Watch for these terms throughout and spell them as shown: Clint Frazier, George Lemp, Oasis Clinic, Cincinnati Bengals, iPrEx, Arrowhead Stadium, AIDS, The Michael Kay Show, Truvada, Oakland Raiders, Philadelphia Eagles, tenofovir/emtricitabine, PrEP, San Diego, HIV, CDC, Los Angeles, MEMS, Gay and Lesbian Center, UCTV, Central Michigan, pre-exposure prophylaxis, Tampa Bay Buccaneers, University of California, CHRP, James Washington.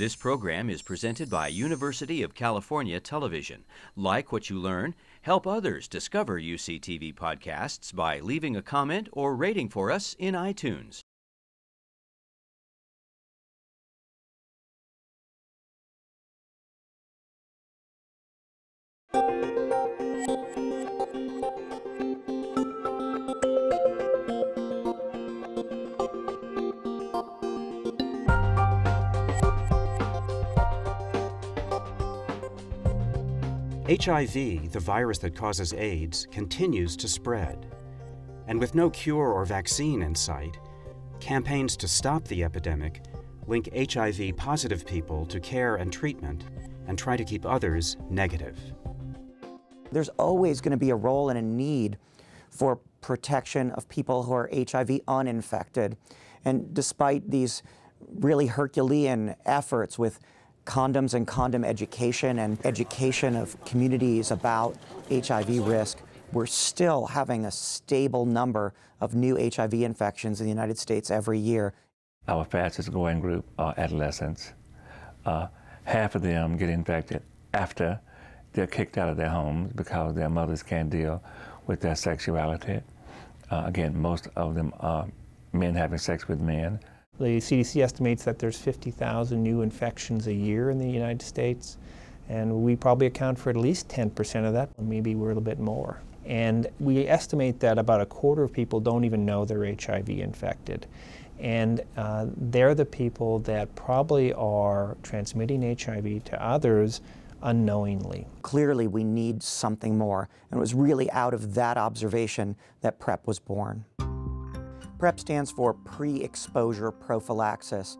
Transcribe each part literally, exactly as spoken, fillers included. This program is presented by University of California Television. Like what you learn? Help others discover U C T V podcasts by leaving a comment or rating for us in iTunes. H I V, the virus that causes AIDS, continues to spread. And with no cure or vaccine in sight, campaigns to stop the epidemic link H I V-positive people to care and treatment and try to keep others negative. There's always going to be a role and a need for protection of people who are H I V uninfected. And despite these really Herculean efforts with condoms and condom education and education of communities about H I V risk, we're still having a stable number of new H I V infections in the United States every year. Our fastest growing group are adolescents. Uh, half of them get infected after they're kicked out of their homes because their mothers can't deal with their sexuality. Uh, again, most of them are men having sex with men. The C D C estimates that there's fifty thousand new infections a year in the United States, and we probably account for at least ten percent of that, maybe we're a little bit more. And we estimate that about a quarter of people don't even know they're H I V infected. And uh, they're the people that probably are transmitting H I V to others unknowingly. Clearly we need something more, and it was really out of that observation that PrEP was born. PrEP stands for pre-exposure prophylaxis.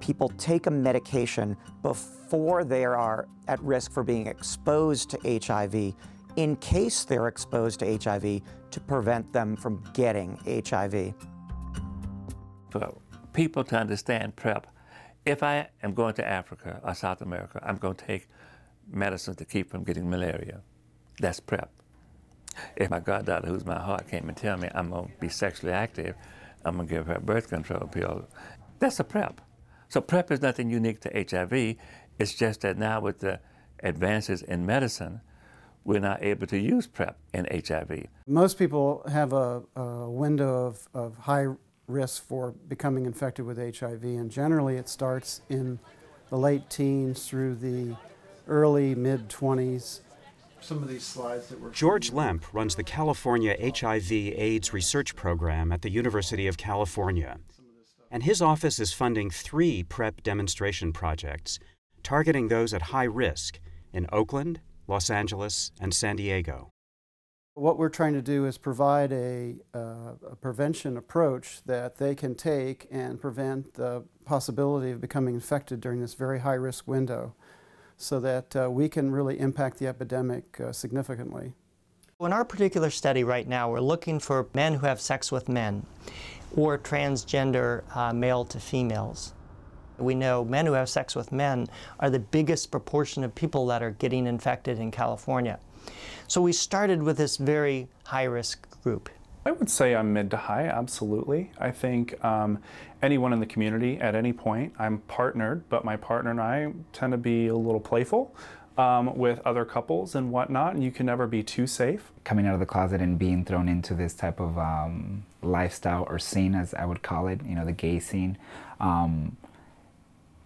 People take a medication before they are at risk for being exposed to H I V, in case they're exposed to H I V, to prevent them from getting H I V. For people to understand PrEP, if I am going to Africa or South America, I'm going to take medicine to keep from getting malaria. That's PrEP. If my goddaughter, who's my heart, came and tell me I'm going to be sexually active, I'm going to give her a birth control pill. That's a PrEP. So PrEP is nothing unique to H I V. It's just that now with the advances in medicine, we're not able to use PrEP in H I V. Most people have a, a window of, of high risk for becoming infected with H I V, and generally it starts in the late teens through the early, mid-twenties. Some of these slides that were George Lemp runs the California H I V AIDS Research Program at the University of California, and his office is funding three PrEP demonstration projects targeting those at high risk in Oakland, Los Angeles, and San Diego. What we're trying to do is provide a, uh, a prevention approach that they can take and prevent the possibility of becoming infected during this very high risk window, so that uh, we can really impact the epidemic uh, significantly. In our particular study right now, we're looking for men who have sex with men or transgender uh, male to females. We know men who have sex with men are the biggest proportion of people that are getting infected in California. So we started with this very high-risk group. I would say I'm mid to high, absolutely. I think um, anyone in the community at any point, I'm partnered, but my partner and I tend to be a little playful um, with other couples and whatnot, and you can never be too safe. Coming out of the closet and being thrown into this type of um, lifestyle or scene, as I would call it, you know, the gay scene, um,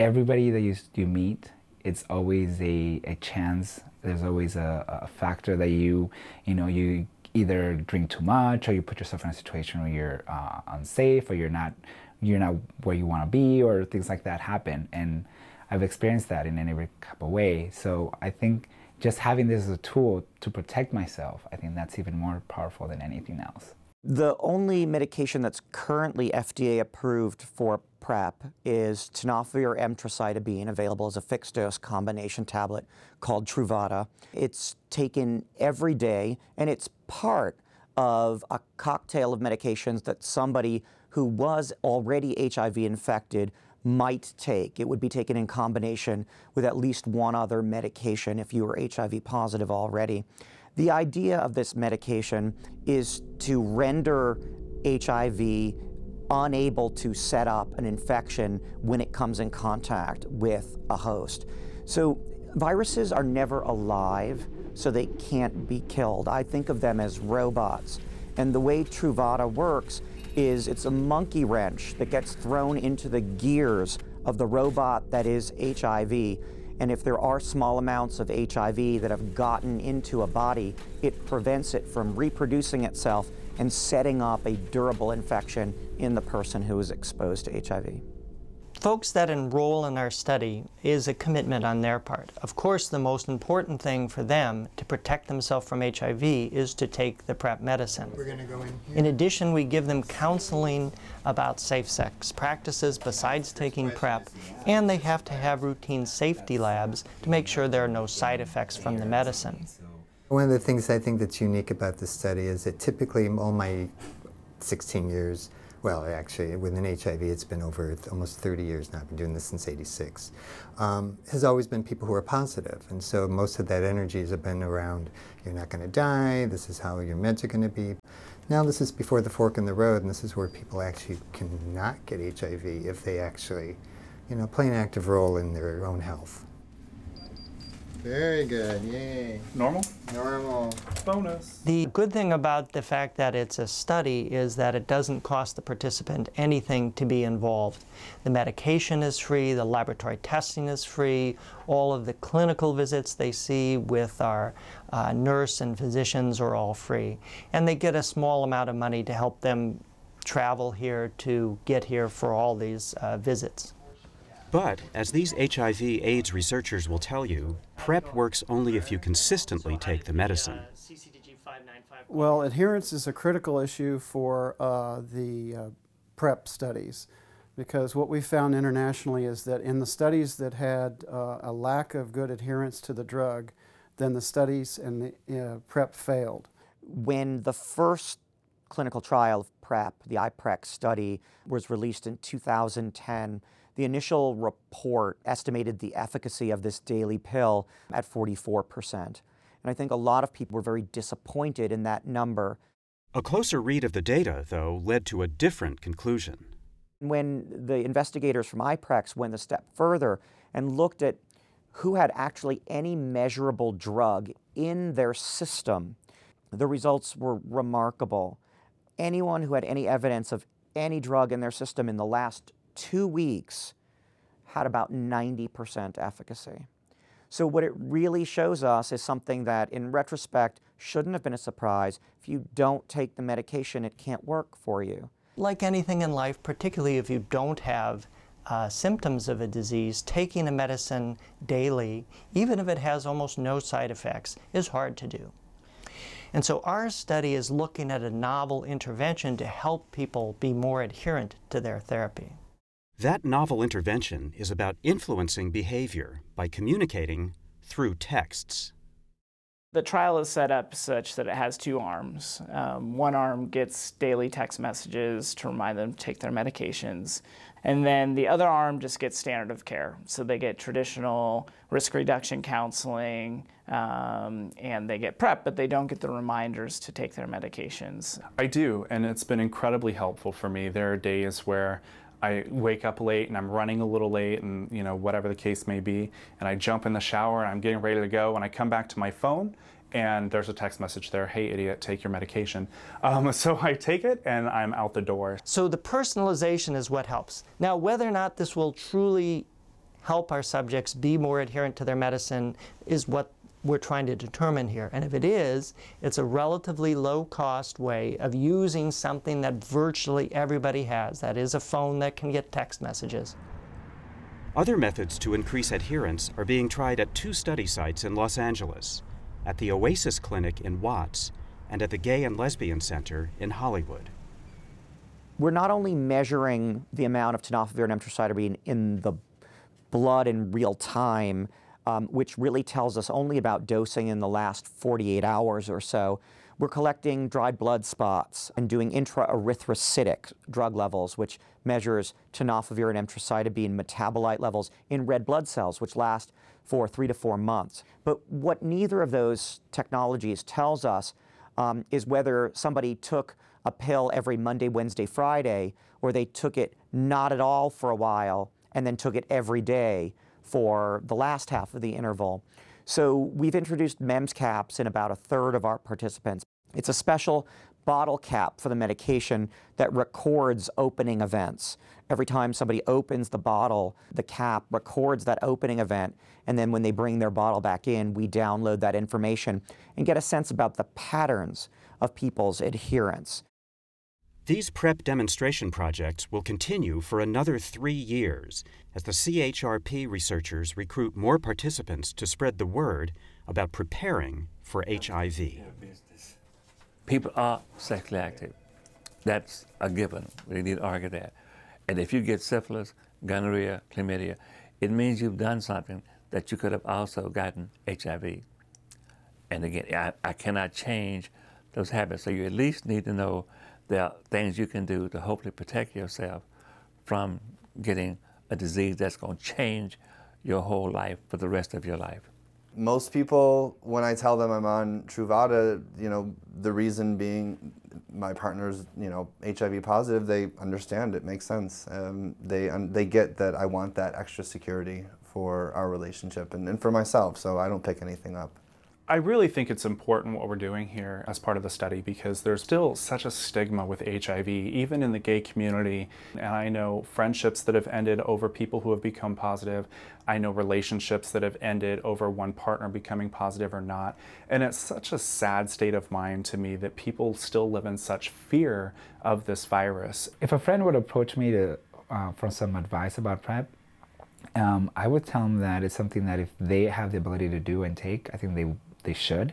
everybody that you, you meet, it's always a, a chance. There's always a, a factor that you, you know, you either drink too much, or you put yourself in a situation where you're uh, unsafe, or you're not, you're not where you want to be, or things like that happen. And I've experienced that in any type of way. So I think just having this as a tool to protect myself, I think that's even more powerful than anything else. The only medication that's currently F D A approved for PrEP is tenofovir/emtricitabine, available as a fixed-dose combination tablet called Truvada. It's taken every day, and it's part of a cocktail of medications that somebody who was already H I V infected might take. It would be taken in combination with at least one other medication if you were H I V positive already. The idea of this medication is to render H I V unable to set up an infection when it comes in contact with a host. So viruses are never alive, so they can't be killed. I think of them as robots. And the way Truvada works is it's a monkey wrench that gets thrown into the gears of the robot that is H I V. And if there are small amounts of H I V that have gotten into a body, it prevents it from reproducing itself and setting up a durable infection in the person who is exposed to H I V. Folks that enroll in our study is a commitment on their part. Of course, the most important thing for them to protect themselves from H I V is to take the PrEP medicine. We're going to go in here. In addition, we give them counseling about safe sex practices besides taking PrEP, and they have to have routine safety labs to make sure there are no side effects from the medicine. One of the things I think that's unique about this study is that typically all my sixteen years, well, actually, within H I V, it's been over almost thirty years now. I've been doing this since eighty-six. Um, has always been people who are positive, and so most of that energy has been around, you're not going to die, this is how your meds are going to be. Now this is before the fork in the road, and this is where people actually cannot get H I V if they actually, you know, play an active role in their own health. Very good, yay. Normal? Normal. Bonus. The good thing about the fact that it's a study is that it doesn't cost the participant anything to be involved. The medication is free, the laboratory testing is free, all of the clinical visits they see with our uh, nurse and physicians are all free. And they get a small amount of money to help them travel here to get here for all these uh, visits. But, as these H I V AIDS researchers will tell you, PrEP works only if you consistently take the medicine. Well, adherence is a critical issue for uh, the uh, PrEP studies, because what we found internationally is that in the studies that had uh, a lack of good adherence to the drug, then the studies and the uh, PrEP failed. When the first clinical trial of PrEP, the iPrEx study, was released in two thousand ten, the initial report estimated the efficacy of this daily pill at forty-four percent. And I think a lot of people were very disappointed in that number. A closer read of the data, though, led to a different conclusion. When the investigators from iPrEx went a step further and looked at who had actually any measurable drug in their system, the results were remarkable. Anyone who had any evidence of any drug in their system in the last two weeks had about ninety percent efficacy. So what it really shows us is something that in retrospect shouldn't have been a surprise. If you don't take the medication, it can't work for you. Like anything in life, particularly if you don't have uh, symptoms of a disease, taking a medicine daily, even if it has almost no side effects, is hard to do. And so our study is looking at a novel intervention to help people be more adherent to their therapy. That novel intervention is about influencing behavior by communicating through texts. The trial is set up such that it has two arms. Um, one arm gets daily text messages to remind them to take their medications, and then the other arm just gets standard of care. So they get traditional risk reduction counseling, um, and they get PrEP, but they don't get the reminders to take their medications. I do, and it's been incredibly helpful for me. There are days where I wake up late and I'm running a little late and, you know, whatever the case may be, and I jump in the shower and I'm getting ready to go and I come back to my phone and there's a text message there, hey idiot, take your medication. Um, so I take it and I'm out the door. So the personalization is what helps. Now whether or not this will truly help our subjects be more adherent to their medicine is what we're trying to determine here, and if it is, it's a relatively low-cost way of using something that virtually everybody has, that is a phone that can get text messages. Other methods to increase adherence are being tried at two study sites in Los Angeles, at the Oasis Clinic in Watts and at the Gay and Lesbian Center in Hollywood. We're not only measuring the amount of tenofovir and emtricitabine in the blood in real time, Um, which really tells us only about dosing in the last forty-eight hours or so. We're collecting dried blood spots and doing intra-erythrocytic drug levels, which measures tenofovir and emtricitabine metabolite levels in red blood cells, which last for three to four months. But what neither of those technologies tells us um, is whether somebody took a pill every Monday, Wednesday, Friday, or they took it not at all for a while and then took it every day for the last half of the interval. So we've introduced MEMS caps in about a third of our participants. It's a special bottle cap for the medication that records opening events. Every time somebody opens the bottle, the cap records that opening event, and then when they bring their bottle back in, we download that information and get a sense about the patterns of people's adherence. These PrEP demonstration projects will continue for another three years as the C H R P researchers recruit more participants to spread the word about preparing for H I V. People are sexually active. That's a given. We need to argue that. And if you get syphilis, gonorrhea, chlamydia, it means you've done something that you could have also gotten H I V. And again, I, I cannot change those habits. So you at least need to know there are things you can do to hopefully protect yourself from getting a disease that's going to change your whole life for the rest of your life. Most people, when I tell them I'm on Truvada, you know, the reason being my partner's, you know, H I V positive, they understand it makes sense. Um, they um, they get that I want that extra security for our relationship and, and for myself, so I don't pick anything up. I really think it's important what we're doing here as part of the study because there's still such a stigma with H I V, even in the gay community. And I know friendships that have ended over people who have become positive. I know relationships that have ended over one partner becoming positive or not. And it's such a sad state of mind to me that people still live in such fear of this virus. If a friend would approach me to, uh, for some advice about PrEP, um, I would tell them that it's something that if they have the ability to do and take, I think they They should.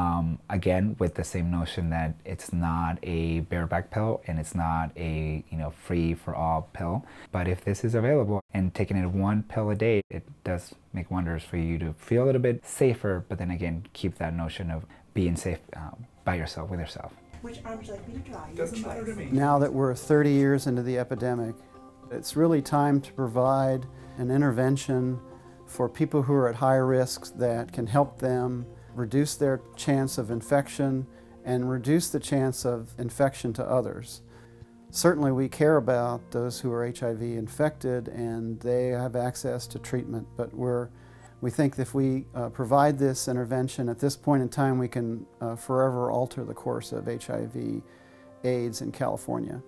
Um, again, with the same notion that it's not a bareback pill and it's not a you know free for all pill. But if this is available and taking it one pill a day, it does make wonders for you to feel a little bit safer. But then again, keep that notion of being safe um, by yourself with yourself. Which arm would you like me to try? Doesn't matter to me. Now that we're thirty years into the epidemic, it's really time to provide an intervention for people who are at higher risks that can help them reduce their chance of infection and reduce the chance of infection to others. Certainly we care about those who are H I V infected and they have access to treatment, but we're, we think that if we uh, provide this intervention at this point in time, we can uh, forever alter the course of H I V AIDS in California.